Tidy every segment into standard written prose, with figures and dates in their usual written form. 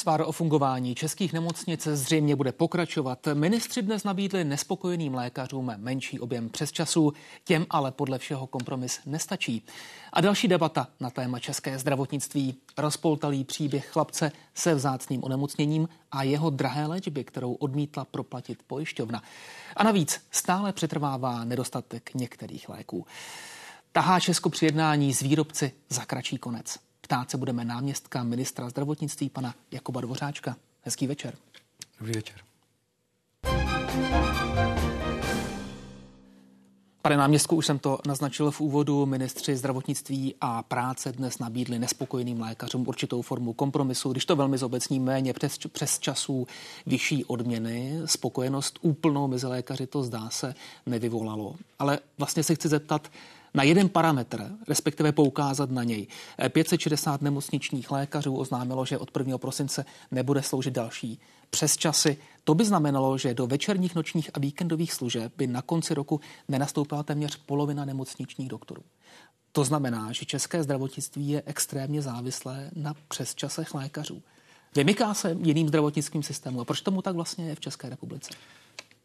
Svár o fungování českých nemocnic zřejmě bude pokračovat. Ministři dnes nabídli nespokojeným lékařům menší objem přesčasů, těm ale podle všeho kompromis nestačí. A další debata na téma české zdravotnictví. Rozpoltalý příběh chlapce se vzácným onemocněním a jeho drahé léčby, kterou odmítla proplatit pojišťovna. A navíc stále přetrvává nedostatek některých léků. Tahá Česko při jednání s výrobci za kratší konec. Ptát se budeme náměstka ministra zdravotnictví pana Jakuba Dvořáčka. Hezký večer. Dobrý večer. Pane náměstku, už jsem to naznačil v úvodu. Ministři zdravotnictví a práce dnes nabídli nespokojeným lékařům určitou formu kompromisu. Když to velmi zobecní, méně přes časů vyšší odměny. Spokojenost úplnou mezi lékaři to zdá se nevyvolalo. Ale vlastně se chci zeptat na jeden parametr, respektive poukázat na něj. 560 nemocničních lékařů oznámilo, že od 1. prosince nebude sloužit další přesčasy. To by znamenalo, že do večerních, nočních a víkendových služeb by na konci roku nenastoupila téměř polovina nemocničních doktorů. To znamená, že české zdravotnictví je extrémně závislé na přesčasech lékařů. Vymyká se jiným zdravotnickým systému. A proč tomu tak vlastně je v České republice?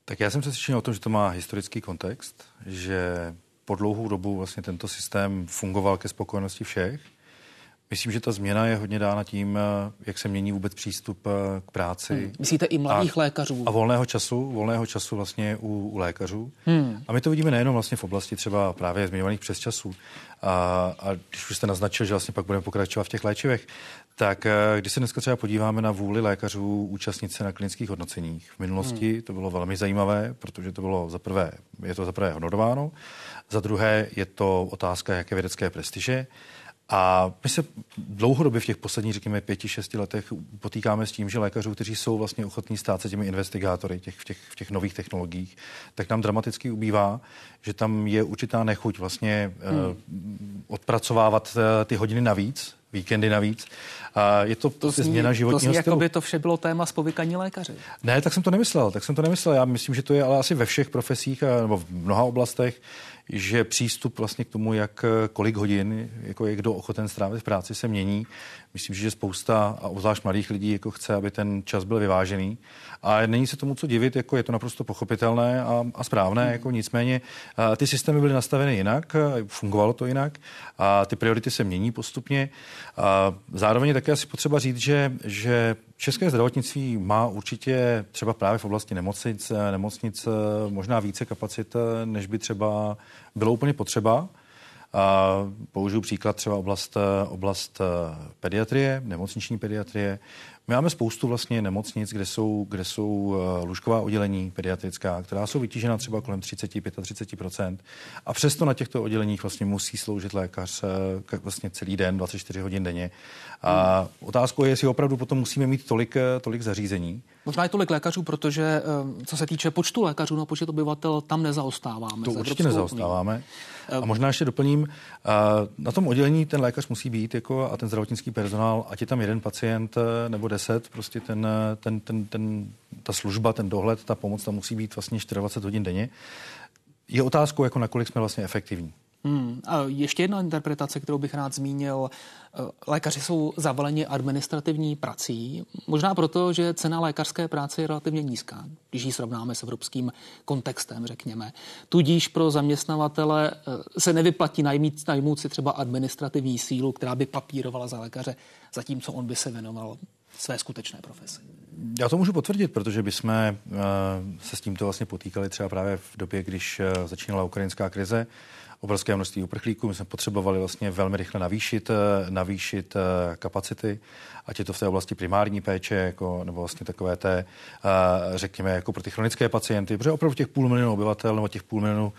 Tak já jsem přesvědčen o tom, že to má historický kontext, že po dlouhou dobu vlastně tento systém fungoval ke spokojenosti všech. Myslím, že ta změna je hodně dána tím, jak se mění vůbec přístup k práci. Myslíte i mladých lékařů. A volného času vlastně u lékařů. A my to vidíme nejenom vlastně v oblasti třeba právě zmiňovaných přesčasů. A když už jste naznačil, že vlastně pak budeme pokračovat v těch léčivech, tak když se dneska třeba podíváme na vůli lékařů účastnice na klinických hodnoceních. V minulosti to bylo velmi zajímavé, protože to bylo za prvé honorováno, za druhé je to otázka jaké vědecké prestiže. A my se dlouhodobě v těch posledních, řekněme, 5-6 letech potýkáme s tím, že lékařů, kteří jsou vlastně ochotní stát se těmi investigátory v těch nových technologiích, tak nám dramaticky ubývá, že tam je určitá nechuť vlastně odpracovávat ty hodiny navíc, víkendy navíc. A je to prostě změna životního stylu. To zní, jako by to vše bylo téma zpovykaní lékaři. Ne, tak jsem to nemyslel. Já myslím, že to je ale asi ve všech profesích nebo v mnoha oblastech, že přístup vlastně k tomu, jak kolik hodin jako je kdo ochoten strávit v práci, se mění. Myslím, že spousta a obzvlášť mladých lidí jako chce, aby ten čas byl vyvážený. A není se tomu co divit, jako je to naprosto pochopitelné a správné, jako nicméně ty systémy byly nastaveny jinak, fungovalo to jinak a ty priority se mění postupně. A zároveň je také asi potřeba říct, že české zdravotnictví má určitě třeba právě v oblasti nemocnic možná více kapacit, než by třeba bylo úplně potřeba. A použiju příklad třeba oblast pediatrie, nemocniční pediatrie. My máme spoustu vlastně nemocnic, kde jsou lůžková oddělení pediatrická, která jsou vytížena třeba kolem 30-35%. A přesto na těchto odděleních vlastně musí sloužit lékař vlastně celý den, 24 hodin denně. A otázkou je, jestli opravdu potom musíme mít tolik zařízení. Možná je tolik lékařů, protože co se týče počtu lékařů na počet obyvatel, tam nezaostáváme. To určitě nezaostáváme. A možná ještě doplním, na tom oddělení ten lékař musí být jako a ten zdravotnický personál, ať je tam jeden pacient nebo 10, prostě ta služba, ten dohled, ta pomoc tam musí být vlastně 24 hodin denně. Je otázkou, jako nakolik jsme vlastně efektivní. A ještě jedna interpretace, kterou bych rád zmínil. Lékaři jsou zavaleni administrativní prací, možná proto, že cena lékařské práce je relativně nízká, když ji srovnáme s evropským kontextem, řekněme. Tudíž pro zaměstnavatele se nevyplatí najmout si třeba administrativní sílu, která by papírovala za lékaře, zatímco on by se věnoval své skutečné profesi. Já to můžu potvrdit, protože bychom se s tímto vlastně potýkali třeba právě v době, když začínala ukrajinská krize. Obrovské množství uprchlíků. My jsme potřebovali vlastně velmi rychle navýšit kapacity, ať je to v té oblasti primární péče, jako, nebo vlastně takové té, řekněme, jako pro ty chronické pacienty, protože opravdu těch 500 000 obyvatel nebo těch 500 000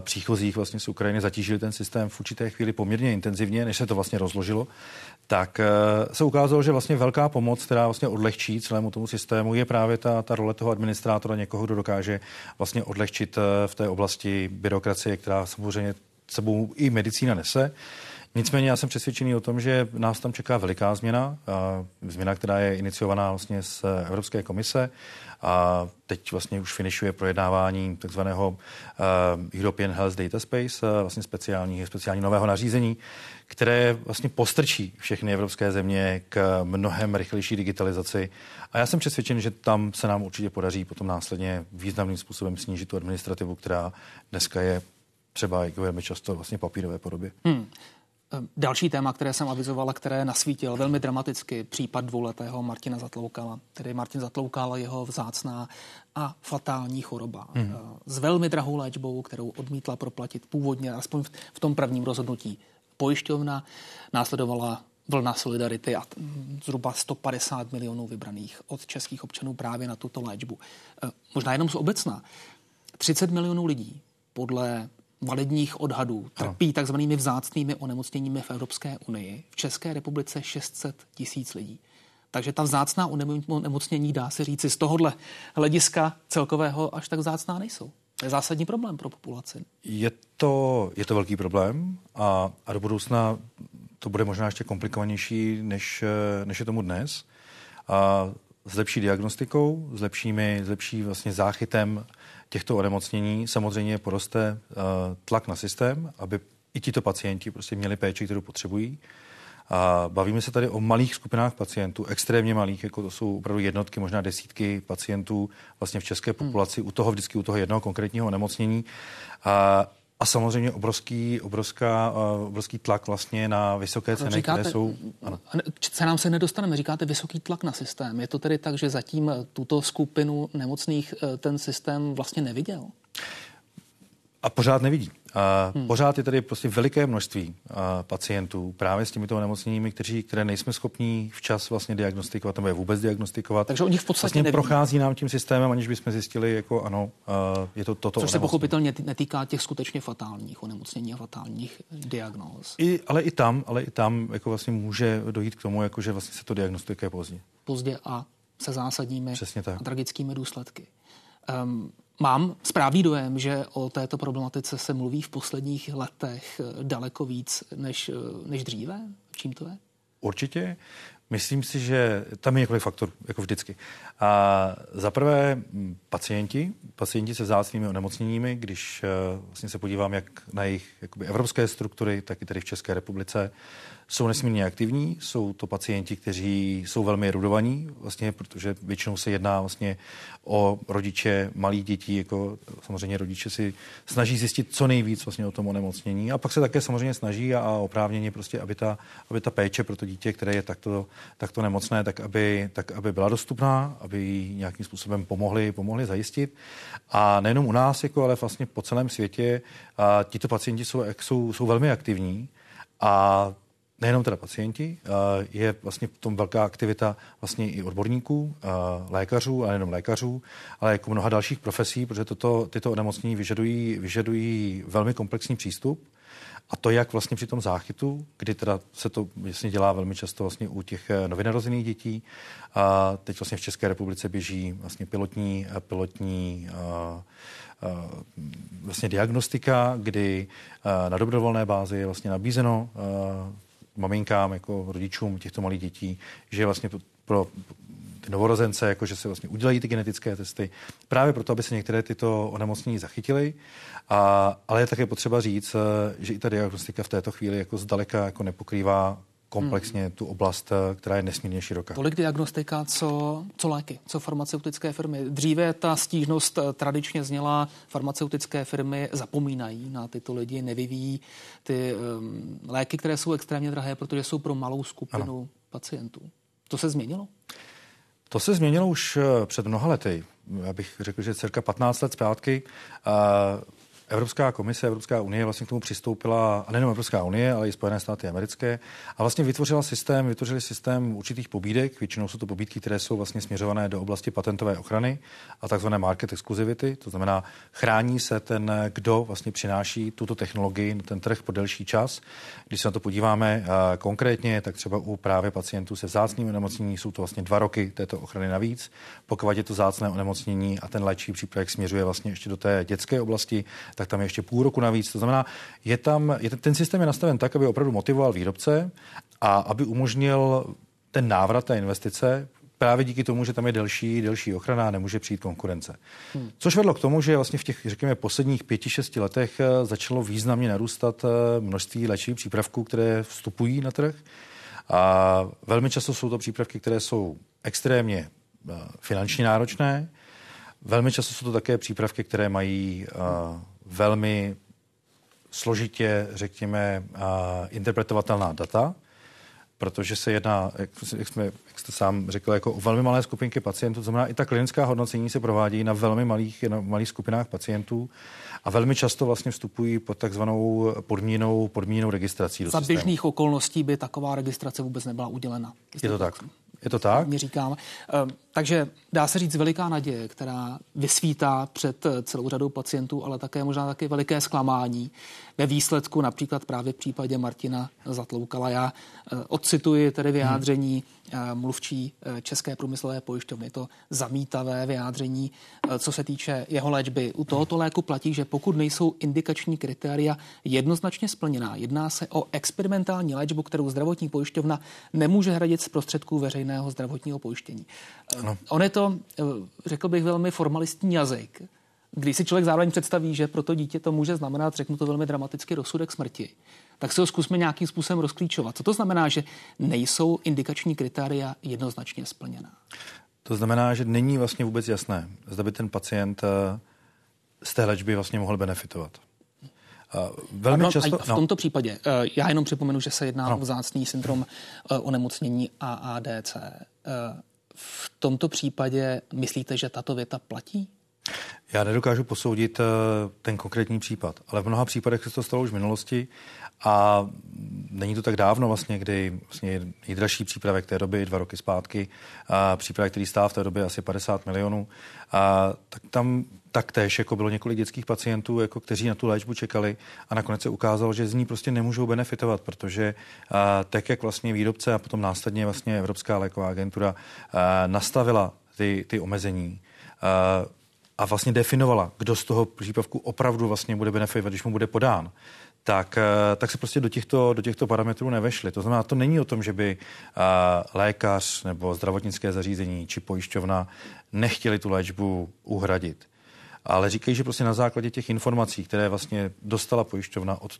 příchozích vlastně z Ukrajiny zatížili ten systém v určité chvíli poměrně intenzivně, než se to vlastně rozložilo, tak se ukázalo, že vlastně velká pomoc, která vlastně odlehčí celému tomu systému, je právě ta role toho administrátora, někoho, kdo dokáže vlastně odlehčit v té oblasti byrokracie, která samozřejmě sebou i medicína nese. Nicméně já jsem přesvědčený o tom, že nás tam čeká veliká změna, změna, která je iniciovaná vlastně z Evropské komise a teď vlastně už finišuje projednávání takzvaného European Health Data Space, vlastně speciální nového nařízení, které vlastně postrčí všechny evropské země k mnohem rychlejší digitalizaci. A já jsem přesvědčen, že tam se nám určitě podaří potom následně významným způsobem snížit tu administrativu, která dneska je třeba, jak velmi často, vlastně papírové podobě. Další téma, které jsem avizovala, které nasvítil velmi dramaticky, případ dvouletého Martina Zatloukala. Tedy Martin Zatloukal, jeho vzácná a fatální choroba. S velmi drahou léčbou, kterou odmítla proplatit původně, aspoň v tom prvním rozhodnutí pojišťovna, následovala vlna solidarity a zhruba 150 milionů vybraných od českých občanů právě na tuto léčbu. Možná jenom z obecna. 30 milionů lidí podle validních odhadů trpí takzvanými vzácnými onemocněními v Evropské unii. V České republice 600 000 lidí. Takže ta vzácná onemocnění, dá se říci, z tohohle hlediska celkového až tak vzácná nejsou. To je zásadní problém pro populaci. Je to velký problém a do budoucna to bude možná ještě komplikovanější, než je tomu dnes. A s lepší diagnostikou, s lepší vlastně záchytem těchto onemocnění samozřejmě poroste tlak na systém, aby i tito pacienti prostě měli péči, kterou potřebují. A bavíme se tady o malých skupinách pacientů, extrémně malých, jako to jsou opravdu jednotky, možná desítky pacientů vlastně v české populaci, u toho jednoho konkrétního onemocnění. A samozřejmě obrovský tlak vlastně na vysoké ceny, říkáte, které jsou... Ano. Cenám se nedostaneme, říkáte vysoký tlak na systém. Je to tedy tak, že zatím tuto skupinu nemocných ten systém vlastně neviděl? A pořád nevidí. Pořád je tady prostě veliké množství pacientů právě s těmito onemocněními, které nejsme schopní včas vlastně diagnostikovat nebo je vůbec diagnostikovat. Takže o nich v podstatě vlastně prochází nám tím systémem, aniž bychom zjistili, jako ano, je to toto onemocnění. Což se pochopitelně netýká těch skutečně fatálních onemocnění a fatálních diagnóz. Ale i tam jako vlastně může dojít k tomu, jako že vlastně se to diagnostikuje pozdě. Pozdě a se zásadními a tragickými důsledky. Mám správný dojem, že o této problematice se mluví v posledních letech daleko víc než dříve? Čím to je? Určitě. Myslím si, že tam je několik faktorů, jako vždycky. A za prvé pacienti se vzácnými onemocněními, když vlastně se podívám jak na jejich jakoby evropské struktury, tak i tady v České republice, jsou nesmírně aktivní, jsou to pacienti, kteří jsou velmi erudovaní, vlastně, protože většinou se jedná vlastně o rodiče malých dětí, jako samozřejmě rodiče si snaží zjistit co nejvíc vlastně o tom onemocnění a pak se také samozřejmě snaží a oprávněně prostě, aby ta péče pro to dítě, které je takto nemocné, tak aby byla dostupná, aby ji nějakým způsobem pomohli zajistit. A nejenom u nás, jako, ale vlastně po celém světě tito pacienti jsou velmi aktivní a nejenom teda pacienti, je vlastně v tom velká aktivita vlastně i odborníků, lékařů, a nejenom lékařů, ale jako mnoha dalších profesí, protože tyto onemocnění vyžadují velmi komplexní přístup. A to jak vlastně při tom záchytu, kdy teda se to vlastně dělá velmi často vlastně u těch novinarozených dětí. A teď vlastně v České republice běží vlastně pilotní vlastně diagnostika, kdy na dobrovolné bázi je vlastně nabízeno maminkám, jako rodičům těchto malých dětí, že vlastně pro novorozence, jakože se vlastně udělají ty genetické testy, právě proto, aby se některé tyto onemocnění zachytily. Ale je také potřeba říct, že i ta diagnostika v této chvíli jako zdaleka jako nepokrývá komplexně tu oblast, která je nesmírně široká. Tolik diagnostika, co léky, co farmaceutické firmy. Dříve ta stížnost tradičně zněla, farmaceutické firmy zapomínají na tyto lidi, nevyvíjí ty léky, které jsou extrémně drahé, protože jsou pro malou skupinu pacientů. To se změnilo? To se změnilo už před mnoha lety. Já bych řekl, že cirka 15 let zpátky Evropská komise, Evropská unie vlastně k tomu přistoupila, a nejenom Evropská unie, ale i Spojené státy americké, a vlastně vytvořili systém určitých pobídek, většinou jsou to pobídky, které jsou vlastně směřované do oblasti patentové ochrany a takzvané market exclusivity, to znamená, chrání se ten, kdo vlastně přináší tuto technologii na ten trh po delší čas. Když se na to podíváme konkrétně, tak třeba u právě pacientů se vzácným onemocněním jsou to vlastně 2 roky této ochrany navíc, pokud je to vzácné onemocnění a ten léčivý přípravek směřuje vlastně ještě do té dětské oblasti, tak tam je ještě půl roku navíc. To znamená, ten systém je nastaven tak, aby opravdu motivoval výrobce a aby umožnil ten návrat té investice právě díky tomu, že tam je delší ochrana a nemůže přijít konkurence. Což vedlo k tomu, že vlastně v těch, řekněme, posledních 5-6 letech začalo významně narůstat množství léčivých přípravků, které vstupují na trh. A velmi často jsou to přípravky, které jsou extrémně finančně náročné. Velmi často jsou to také přípravky, které mají velmi složitě, řekněme, interpretovatelná data, protože se jedná, jak jste sám řekl, jako o velmi malé skupinky pacientů. To znamená, i ta klinická hodnocení se provádějí na velmi malých skupinách pacientů a velmi často vlastně vstupují pod takzvanou podmíněnou registrací do systému. Za běžných okolností by taková registrace vůbec nebyla udělena. Je to tak? My říkáme. Takže dá se říct veliká naděje, která vysvítá před celou řadou pacientů, ale také možná taky veliké zklamání. Ve výsledku například právě v případě Martina Zatloukala. Já odcituji tedy vyjádření mluvčí České průmyslové pojišťovny. To zamítavé vyjádření, co se týče jeho léčby. U tohoto léku platí, že pokud nejsou indikační kritéria jednoznačně splněná, jedná se o experimentální léčbu, kterou zdravotní pojišťovna nemůže hradit z prostředků veřejného zdravotního pojištění. No. On je to, řekl bych, velmi formalistní jazyk, když si člověk zároveň představí, že pro to dítě to může znamenat, řeknu to velmi dramaticky, rozsudek smrti, tak si ho zkusme nějakým způsobem rozklíčovat. Co to znamená, že nejsou indikační kritéria jednoznačně splněná? To znamená, že není vlastně vůbec jasné, zda by ten pacient z té léčby vlastně mohl benefitovat. Velmi často, v tomto případě, já jenom připomenu, že se jedná o vzácný syndrom onemocnění AADC. V tomto případě myslíte, že tato věta platí? Já nedokážu posoudit ten konkrétní případ, ale v mnoha případech se to stalo už v minulosti a není to tak dávno vlastně, kdy vlastně nejdražší přípravek té doby, 2 roky zpátky, přípravek, který stál v té době asi 50 milionů, tak tam taktéž jako bylo několik dětských pacientů, jako kteří na tu léčbu čekali a nakonec se ukázalo, že z ní prostě nemůžou benefitovat, protože tak, jak vlastně výrobce a potom následně vlastně Evropská léková agentura nastavila ty omezení, a vlastně definovala, kdo z toho přípravku opravdu vlastně bude benefitovat, když mu bude podán, tak se prostě do těchto parametrů nevešly. To znamená, to není o tom, že by lékař nebo zdravotnické zařízení či pojišťovna nechtěli tu léčbu uhradit. Ale říkají, že prostě na základě těch informací, které vlastně dostala pojišťovna od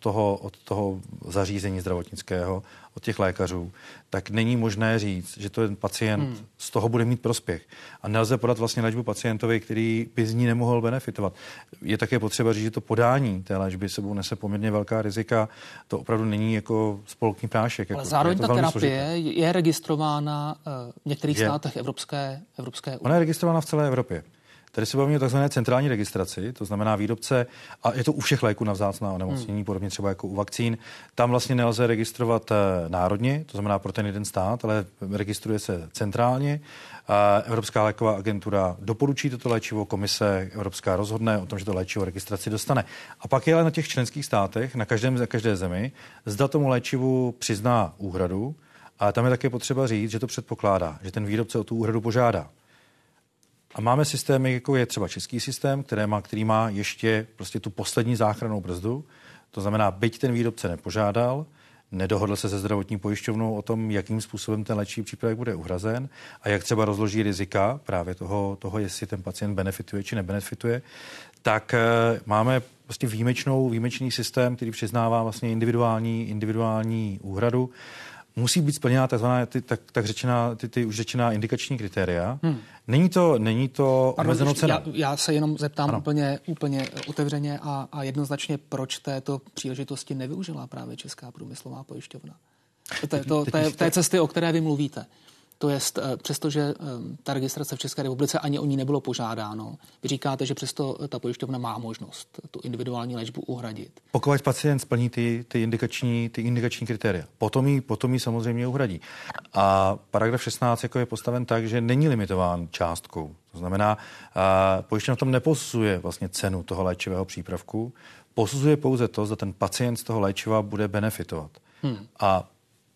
toho zařízení zdravotnického, od těch lékařů, tak není možné říct, že ten pacient z toho bude mít prospěch. A nelze podat vlastně léčbu pacientovi, který by z ní nemohl benefitovat. Je také potřeba říct, že to podání té léčby sebou nese poměrně velká rizika. To opravdu není jako spolkný prášek. Ale jako, zároveň ta terapie složité. Je registrována v některých státech Evropské unie. Ona je registrována v celé Evropě. Tady se bavíme o takzvané centrální registraci, to znamená výrobce, a je to u všech léků na vzácná onemocnění, podobně třeba jako u vakcín. Tam vlastně nelze registrovat národně, to znamená pro ten jeden stát, ale registruje se centrálně. Evropská léková agentura doporučí toto léčivo, komise Evropská rozhodne o tom, že to léčivo registraci dostane. A pak je ale na těch členských státech, na každé zemi, zda tomu léčivu přizná úhradu, a tam je také potřeba říct, že to předpokládá, že ten výrobce o tu úhradu požádá. A máme systémy, jako je třeba český systém, který má ještě prostě tu poslední záchrannou brzdu. To znamená, byť ten výrobce nepožádal, nedohodl se se zdravotní pojišťovnou o tom, jakým způsobem ten léčivý přípravek bude uhrazen a jak třeba rozloží rizika právě toho, jestli ten pacient benefituje či nebenefituje, tak máme prostě výjimečný systém, který přiznává vlastně individuální úhradu. Musí být splněná tak řečená indikační kritéria. Není to omezeno cenou. Já se jenom zeptám úplně otevřeně a jednoznačně, proč této příležitosti nevyužila právě Česká průmyslová pojišťovna. Té cesty, o které vy mluvíte. To jest, přestože ta registrace v České republice ani o ní nebylo požádáno, vy říkáte, že přesto ta pojišťovna má možnost tu individuální léčbu uhradit. Pokud pacient splní ty indikační kritéria, potom ji samozřejmě uhradí. A paragraf 16 jako je postaven tak, že není limitován částkou. To znamená, pojišťovna tam neposuzuje vlastně cenu toho léčivého přípravku, posuzuje pouze to, zda ten pacient z toho léčiva bude benefitovat. A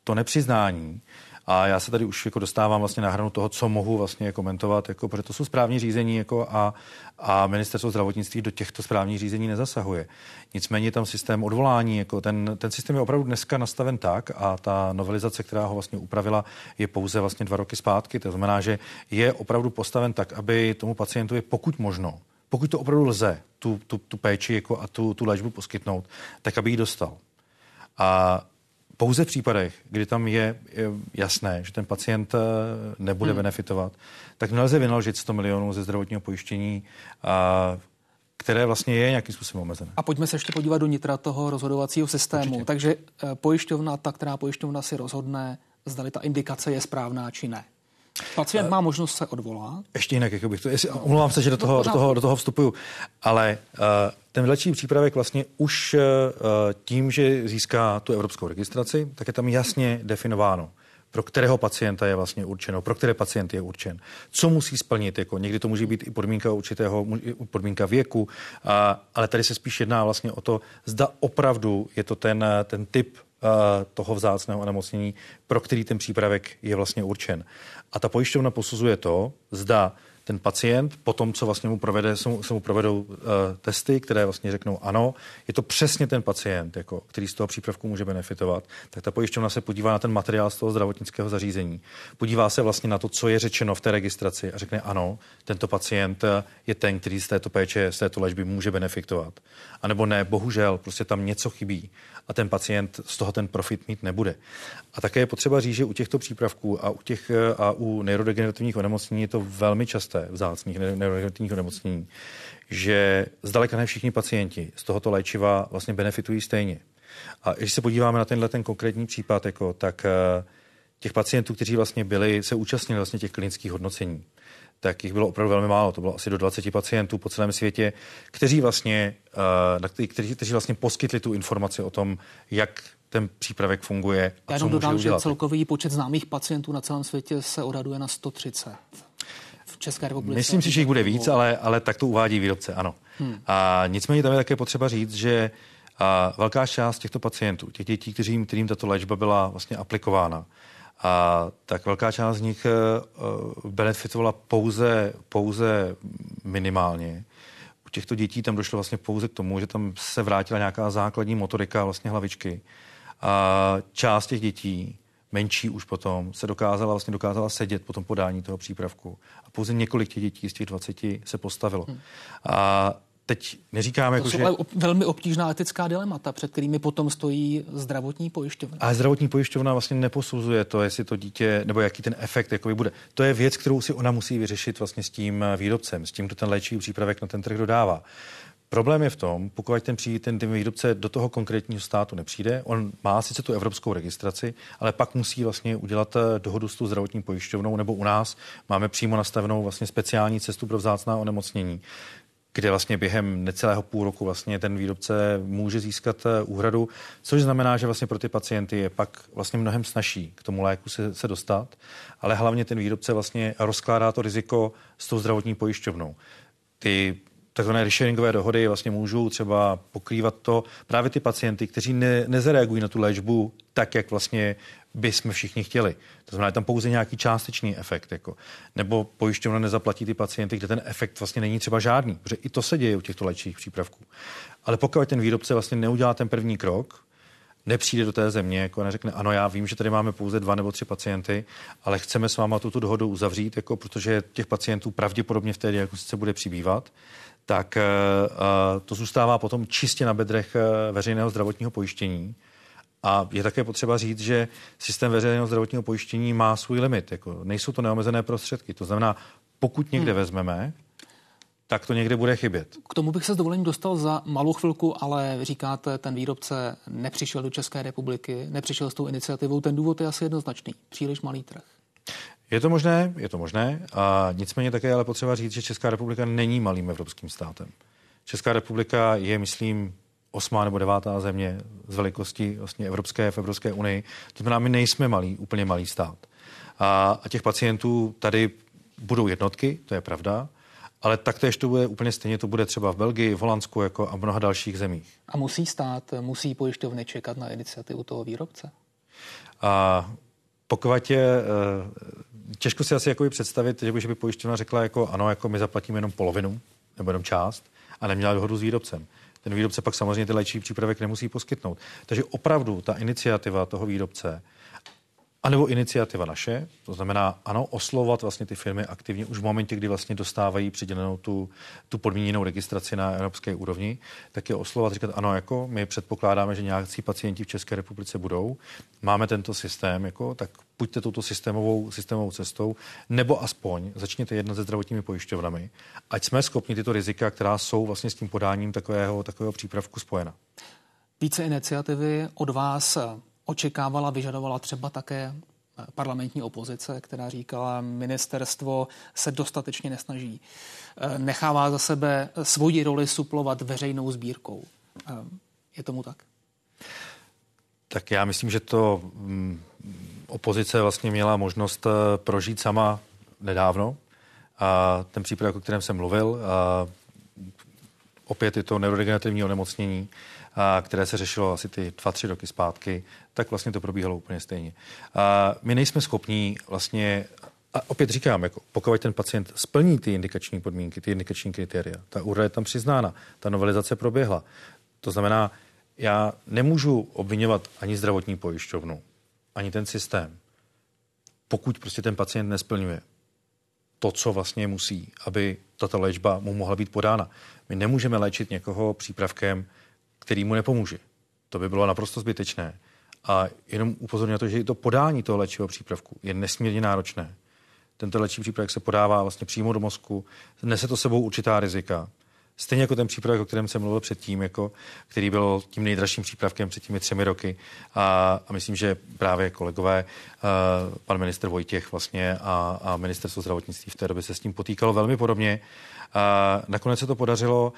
to nepřiznání A já se tady už jako dostávám vlastně na hranu toho, co mohu vlastně komentovat, jako, protože to jsou správní řízení jako a ministerstvo zdravotnictví do těchto správních řízení nezasahuje. Nicméně tam systém odvolání, jako ten systém je opravdu dneska nastaven tak a ta novelizace, která ho vlastně upravila, je pouze vlastně 2 roky zpátky. To znamená, že je opravdu postaven tak, aby tomu pacientovi pokud možno, pokud to opravdu lze, tu péči jako a tu léčbu poskytnout, tak aby ji dostal. A pouze v případech, kdy tam je jasné, že ten pacient nebude benefitovat, tak nelze vynaložit 100 milionů ze zdravotního pojištění, které vlastně je nějakým způsobem omezené. A pojďme se ještě podívat do nitra toho rozhodovacího systému. Určitě. Takže která pojišťovna si rozhodne, zdali ta indikace je správná či ne. Pacient má možnost se odvolat. Ještě jinak, jak bych to... Omlouvám se, že do toho vstupuju, ale... Ten léčivý přípravek vlastně už tím, že získá tu evropskou registraci, tak je tam jasně definováno, pro kterého pacienta je vlastně určeno, pro které pacient je určen, co musí splnit. Jako někdy to může být i podmínka určitého, podmínka věku, ale tady se spíš jedná vlastně o to, zda opravdu je to ten typ toho vzácného onemocnění, pro který ten přípravek je vlastně určen. A ta pojišťovna posuzuje to, zda ten pacient, potom, co vlastně se mu provedou testy, které vlastně řeknou ano, je to přesně ten pacient, jako, který z toho přípravku může benefitovat, tak ta pojišťovna se podívá na ten materiál z toho zdravotnického zařízení. Podívá se vlastně na to, co je řečeno v té registraci a řekne ano, tento pacient je ten, který z této péče, z této léčby může benefitovat. A nebo ne, bohužel, prostě tam něco chybí a ten pacient z toho ten profit mít nebude. A také je potřeba říct, že u těchto přípravků a u neurodegenerativních onemocnění je to velmi časté, vzácných neurodegenerativních onemocnění, že zdaleka ne všichni pacienti z tohoto léčiva vlastně benefitují stejně. A když se podíváme na ten konkrétní případ, jako, tak těch pacientů, kteří vlastně se účastnili vlastně těch klinických hodnocení, tak jich bylo opravdu velmi málo. To bylo asi do 20 pacientů po celém světě, kteří vlastně poskytli tu informaci o tom, jak ten přípravek funguje a co může udělat. Já jenom dodám, že celkový počet známých pacientů na celém světě se odhaduje na 130. Myslím si, že jich bude víc, ale tak to uvádí výrobce, ano. A nicméně tam je také potřeba říct, že velká část těchto pacientů, těch dětí, kterým tato léčba byla vlastně aplikována, tak velká část z nich benefitovala pouze minimálně. U těchto dětí tam došlo vlastně pouze k tomu, že tam se vrátila nějaká základní motorika vlastně hlavičky. A část těch dětí menší už potom se dokázala sedět po tom podání toho přípravku. A pouze několik těch dětí z těch 20 se postavilo. A teď neříkám, jako, že... To jsou velmi obtížná etická dilemata, před kterými potom stojí zdravotní pojišťovna. A zdravotní pojišťovna vlastně neposuzuje to, jestli to dítě, nebo jaký ten efekt jakoby bude. To je věc, kterou si ona musí vyřešit vlastně s tím výrobcem, s tím, kdo ten léčivý přípravek na ten trh dodává. Problém je v tom, pokud ten výrobce do toho konkrétního státu nepřijde, on má sice tu evropskou registraci, ale pak musí vlastně udělat dohodu s tou zdravotní pojišťovnou, nebo u nás máme přímo nastavenou vlastně speciální cestu pro vzácná onemocnění, kde vlastně během necelého půl roku vlastně ten výrobce může získat úhradu, což znamená, že vlastně pro ty pacienty je pak vlastně mnohem snazší k tomu léku se dostat, ale hlavně ten výrobce vlastně rozkládá to riziko s tou zdravotní pojišťovnou. Ty takzvané resharingové dohody vlastně můžou třeba pokrývat to právě ty pacienty, kteří nezareagují na tu léčbu tak, jak vlastně bychom všichni chtěli. To znamená, je tam pouze nějaký částečný efekt. Jako. Nebo pojišťovna nezaplatí ty pacienty, kde ten efekt vlastně není třeba žádný, protože i to se děje u těchto léčivých přípravků. Ale pokud ten výrobce vlastně neudělá ten první krok, nepřijde do té země, jako neřekne, ano, já vím, že tady máme pouze 2 nebo 3 pacienty, ale chceme s váma tuto dohodu uzavřít, jako, protože těch pacientů pravděpodobně v té diagnostice bude přibývat, tak to zůstává potom čistě na bedrech veřejného zdravotního pojištění. A je také potřeba říct, že systém veřejného zdravotního pojištění má svůj limit. Jako nejsou to neomezené prostředky. To znamená, pokud někde vezmeme, tak to někde bude chybět. K tomu bych se s dovolením dostal za malou chvilku, ale říkáte, ten výrobce nepřišel do České republiky, nepřišel s tou iniciativou. Ten důvod je asi jednoznačný. Příliš malý trh. Je to možné. A nicméně také ale potřeba říct, že Česká republika není malým evropským státem. Česká republika je, myslím, 8. nebo 9. země z velikosti vlastně v Evropské unii. To znamená, my nejsme úplně malý stát. A těch pacientů tady budou jednotky, to je pravda, ale taktéž to bude úplně stejně, to bude třeba v Belgii, v Holandsku jako a mnoha dalších zemích. A musí pojišťovny čekat na iniciativu toho výrobce? Pokud je těžko si asi jakoby představit, že by pojišťovna řekla jako ano, jako my zaplatíme jenom polovinu nebo jenom část a neměla dohodu s výrobcem. Ten výrobce pak samozřejmě ty léčivý přípravek nemusí poskytnout. Takže opravdu ta iniciativa toho výrobce anebo iniciativa naše, to znamená ano, oslovat vlastně ty firmy aktivně už v momentě, kdy vlastně dostávají přidělenou tu podmíněnou registraci na evropské úrovni, tak je oslovat, říkat ano, jako my předpokládáme, že nějakí pacienti v České republice budou, máme tento systém, jako, tak buďte touto systémovou cestou, nebo aspoň začněte jednat se zdravotními pojišťovnami, ať jsme schopni tyto rizika, která jsou vlastně s tím podáním takového přípravku spojena. Více iniciativy od vás očekávala, vyžadovala třeba také parlamentní opozice, která říkala, ministerstvo se dostatečně nesnaží. Nechává za sebe svoji roli suplovat veřejnou sbírkou. Je tomu tak? Tak já myslím, že to opozice vlastně měla možnost prožít sama nedávno. A ten případ, o kterém jsem mluvil, opět je to neurodegenerativní onemocnění, které se řešilo asi ty 2-3 roky zpátky, tak vlastně to probíhalo úplně stejně. My nejsme schopní vlastně, a opět říkám, jako pokud ten pacient splní ty indikační podmínky, ty indikační kritéria, ta úhrada je tam přiznána, ta novelizace proběhla. To znamená, já nemůžu obviňovat ani zdravotní pojišťovnu, ani ten systém, pokud prostě ten pacient nesplňuje to, co vlastně musí, aby tato léčba mu mohla být podána. My nemůžeme léčit někoho přípravkem, který mu nepomůže. To by bylo naprosto zbytečné. A jenom upozorňuji na to, že to podání toho léčivého přípravku je nesmírně náročné. Tento léčivý přípravek se podává vlastně přímo do mozku, nese to sebou určitá rizika. Stejně jako ten přípravek, o kterém jsem mluvil předtím, jako, který byl tím nejdražším přípravkem před těmi 3 roky. A myslím, že právě kolegové, pan ministr Vojtěch vlastně a ministerstvo zdravotnictví v té době se s tím potýkalo velmi podobně. A nakonec se to podařilo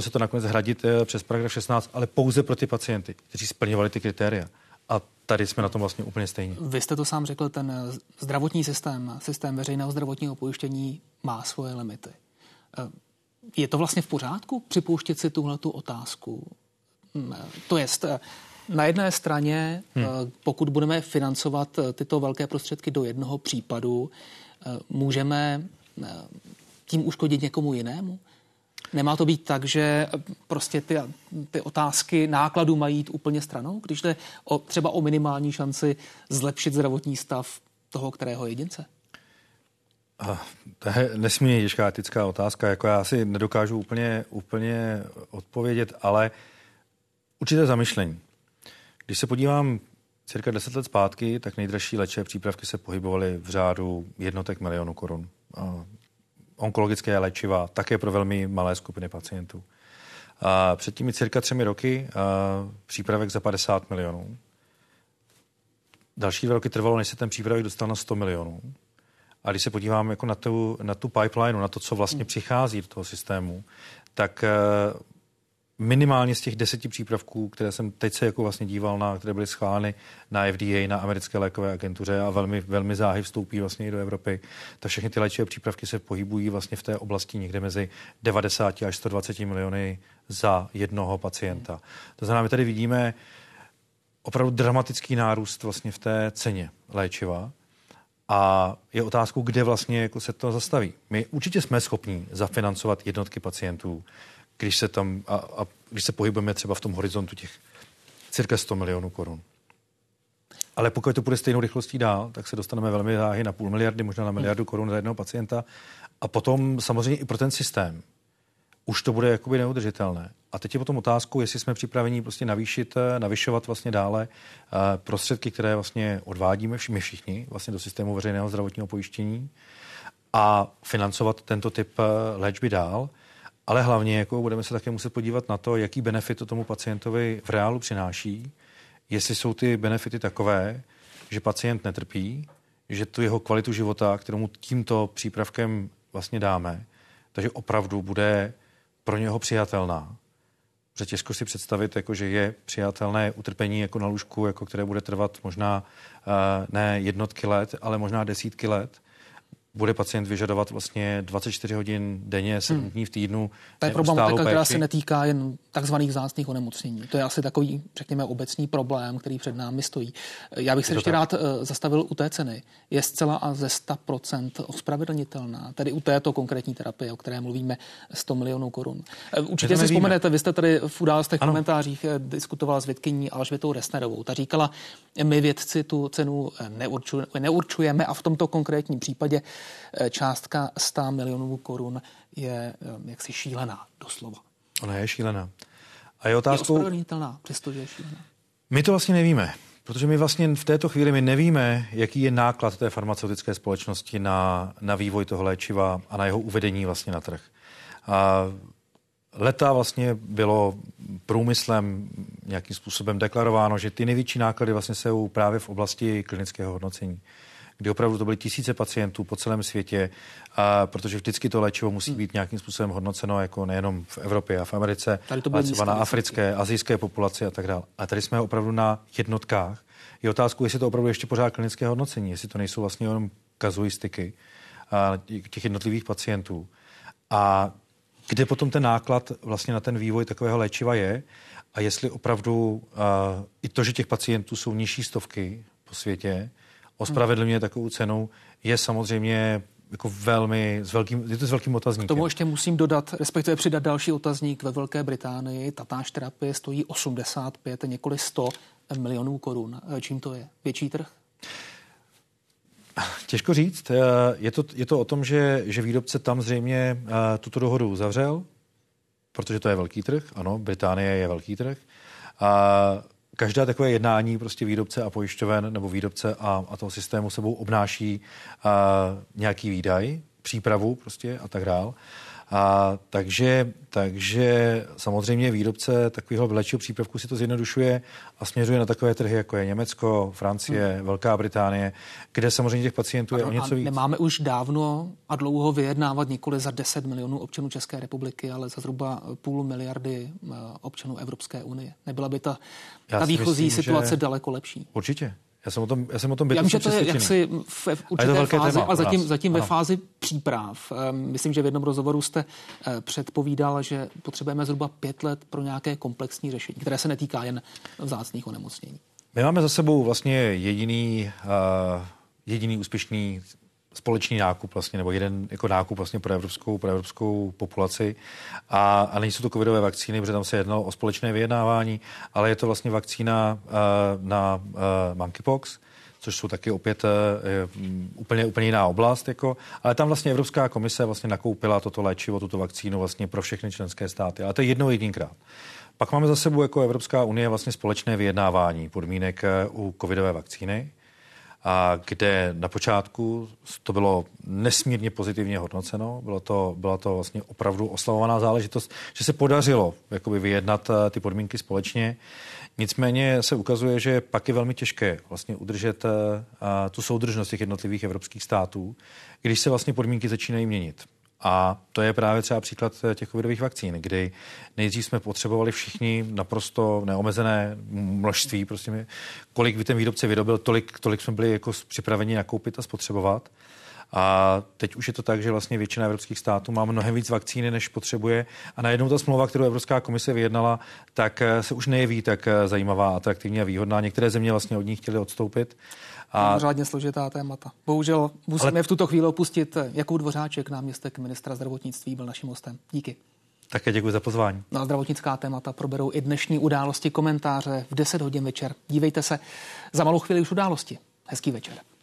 se to nakonec hradit přes paragraf 16, ale pouze pro ty pacienty, kteří splňovali ty kritéria. A tady jsme na tom vlastně úplně stejně. Vy jste to sám řekl, ten zdravotní systém, systém veřejného zdravotního pojištění má svoje limity. Je to vlastně v pořádku připouštět si tuhletu otázku? To jest, na jedné straně, pokud budeme financovat tyto velké prostředky do jednoho případu, můžeme tím uškodit někomu jinému? Nemá to být tak, že prostě ty otázky nákladů mají jít úplně stranou, když jde třeba o minimální šanci zlepšit zdravotní stav toho, kterého jedince? To je nesmírně těžká etická otázka, jako já si nedokážu úplně odpovědět, ale určité zamyšlení. Když se podívám cirka 10 let zpátky, tak nejdražší léčivé přípravky se pohybovaly v řádu jednotek milionů korun. Onkologické léčiva, také pro velmi malé skupiny pacientů. A před těmi cirka 3 roky přípravek za 50 milionů. Další 2 roky trvalo, než se ten přípravek dostal na 100 milionů. A když se podíváme jako na tu pipeline, na to, co vlastně přichází do toho systému, tak minimálně z těch 10 přípravků, které jsem teď se jako vlastně díval na, které byly schváleny na FDA, na americké lékové agentuře a velmi, velmi záhy vstoupí vlastně i do Evropy, tak všechny ty léčivé přípravky se pohybují vlastně v té oblasti někde mezi 90 až 120 miliony za jednoho pacienta. To znamená, my tady vidíme opravdu dramatický nárůst vlastně v té ceně léčiva. A je otázkou, kde vlastně jako se to zastaví. My určitě jsme schopní zafinancovat jednotky pacientů, když se tam a když se pohybujeme třeba v tom horizontu těch cirka 100 milionů korun. Ale pokud to půjde stejnou rychlostí dál, tak se dostaneme velmi záhy na 0,5 miliardy, možná na 1 miliardu korun za jednoho pacienta. A potom samozřejmě i pro ten systém už to bude jakoby neudržitelné. A teď je potom otázkou, jestli jsme připraveni prostě navyšovat vlastně dále prostředky, které vlastně odvádíme my všichni vlastně do systému veřejného zdravotního pojištění a financovat tento typ léčby dál. Ale hlavně jako budeme se také muset podívat na to, jaký benefit to tomu pacientovi v reálu přináší, jestli jsou ty benefity takové, že pacient netrpí, že tu jeho kvalitu života, kterou mu tímto přípravkem vlastně dáme, takže opravdu bude pro něho přijatelná. Protože těžko si představit, jako, že je přijatelné utrpení jako na lůžku, jako, které bude trvat možná ne jednotky let, ale možná desítky let. bude pacient vyžadovat vlastně 24 hodin denně, 7 dní v týdnu. To je problematika, která se netýká jen takzvaných vzácných onemocnění. To je asi takový, řekněme, obecný problém, který před námi stojí. Já bych se ještě rád zastavil u té ceny. Je zcela a ze 100% ospravedlnitelná, tedy u této konkrétní terapie, o které mluvíme, 100 milionů korun. Určitě si vzpomenete, vy jste tady v událostech komentářích diskutovala s vědkyní Alžbětou Ressnerovou. Ta říkala, my vědci tu cenu neurčujeme a v tomto konkrétním případě částka 100 milionů korun je jaksi šílená, doslova. Ona je šílená. A je otázkou... Je ospravedlnitelná, přestože je šílená. My to vlastně nevíme, protože my vlastně v této chvíli my nevíme, jaký je náklad té farmaceutické společnosti na vývoj toho léčiva a na jeho uvedení vlastně na trh. A leta vlastně bylo průmyslem nějakým způsobem deklarováno, že ty největší náklady vlastně jsou právě v oblasti klinického hodnocení, kdy opravdu to byly tisíce pacientů po celém světě, a protože vždycky to léčivo musí být nějakým způsobem hodnoceno, jako nejenom v Evropě a v Americe, ale třeba na africké, asijské populaci a tak dále. A tady jsme opravdu na jednotkách. Je otázkou, jestli to opravdu ještě pořád klinické hodnocení, jestli to nejsou vlastně jenom kazuistiky těch jednotlivých pacientů. A kde potom ten náklad vlastně na ten vývoj takového léčiva je a jestli opravdu i to, že těch pacientů jsou nižší stovky po světě, ospravedlňuje takovou cenou, je samozřejmě jako velkým otazníkem. K tomu ještě musím dodat, respektive přidat další otazník. Ve Velké Británii tatáž terapie stojí 85, několik 100 milionů korun. Čím to je? Větší trh? Těžko říct. Je to o tom, že výrobce tam zřejmě tuto dohodu uzavřel, protože to je velký trh. Ano, Británie je velký trh. Každé takové jednání prostě výrobce a pojišťoven nebo výrobce a toho systému sebou obnáší nějaký výdaj, přípravu prostě a tak dál. Takže samozřejmě výrobce takového léčivého přípravku si to zjednodušuje a směřuje na takové trhy, jako je Německo, Francie, Velká Británie, kde samozřejmě těch pacientů je o něco víc. Nemáme už dávno a dlouho vyjednávat nikoli za 10 milionů občanů České republiky, ale za zhruba 0,5 miliardy občanů Evropské unie. Nebyla by ta výchozí situace daleko lepší? Určitě. Já jsem o tom bytostně přesvědčený. Já myslím, že to je jaksi v určité fázi a zatím ve fázi příprav. Myslím, že v jednom rozhovoru jste předpovídal, že potřebujeme zhruba 5 let pro nějaké komplexní řešení, které se netýká jen vzácných onemocnění. My máme za sebou vlastně jediný úspěšný společný nákup vlastně, nebo jeden jako nákup vlastně pro evropskou populaci a nejsou to covidové vakcíny, protože tam se jednalo o společné vyjednávání, ale je to vlastně vakcína na monkeypox, což jsou taky opět úplně jiná oblast, jako, ale tam vlastně Evropská komise vlastně nakoupila toto léčivo, tuto vakcínu vlastně pro všechny členské státy, ale to je jednou jedinkrát. Pak máme za sebou jako Evropská unie vlastně společné vyjednávání podmínek u covidové vakcíny, a kde na počátku to bylo nesmírně pozitivně hodnoceno. Byla to vlastně opravdu oslavovaná záležitost, že se podařilo jakoby vyjednat ty podmínky společně. Nicméně se ukazuje, že pak je velmi těžké vlastně udržet tu soudržnost těch jednotlivých evropských států, když se vlastně podmínky začínají měnit. A to je právě třeba příklad těch covidových vakcín, kdy nejdřív jsme potřebovali všichni naprosto neomezené množství, prostě kolik by ten výrobce vyrobil, tolik jsme byli jako připraveni nakoupit a spotřebovat. A teď už je to tak, že vlastně většina evropských států má mnohem víc vakcíny, než potřebuje. A najednou ta smlouva, kterou Evropská komise vyjednala, tak se už nejeví tak zajímavá, atraktivní a výhodná. Některé země vlastně od ní chtěly odstoupit. Řádně složitá témata. Bohužel musíme v tuto chvíli opustit. Jakub Dvořáček, náměstek ministra zdravotnictví, byl naším hostem. Díky. Také děkuji za pozvání. Na zdravotnická témata proberou i dnešní Události komentáře v 10 hodin večer. Dívejte se. Za malou chvíli už Události. Hezký večer.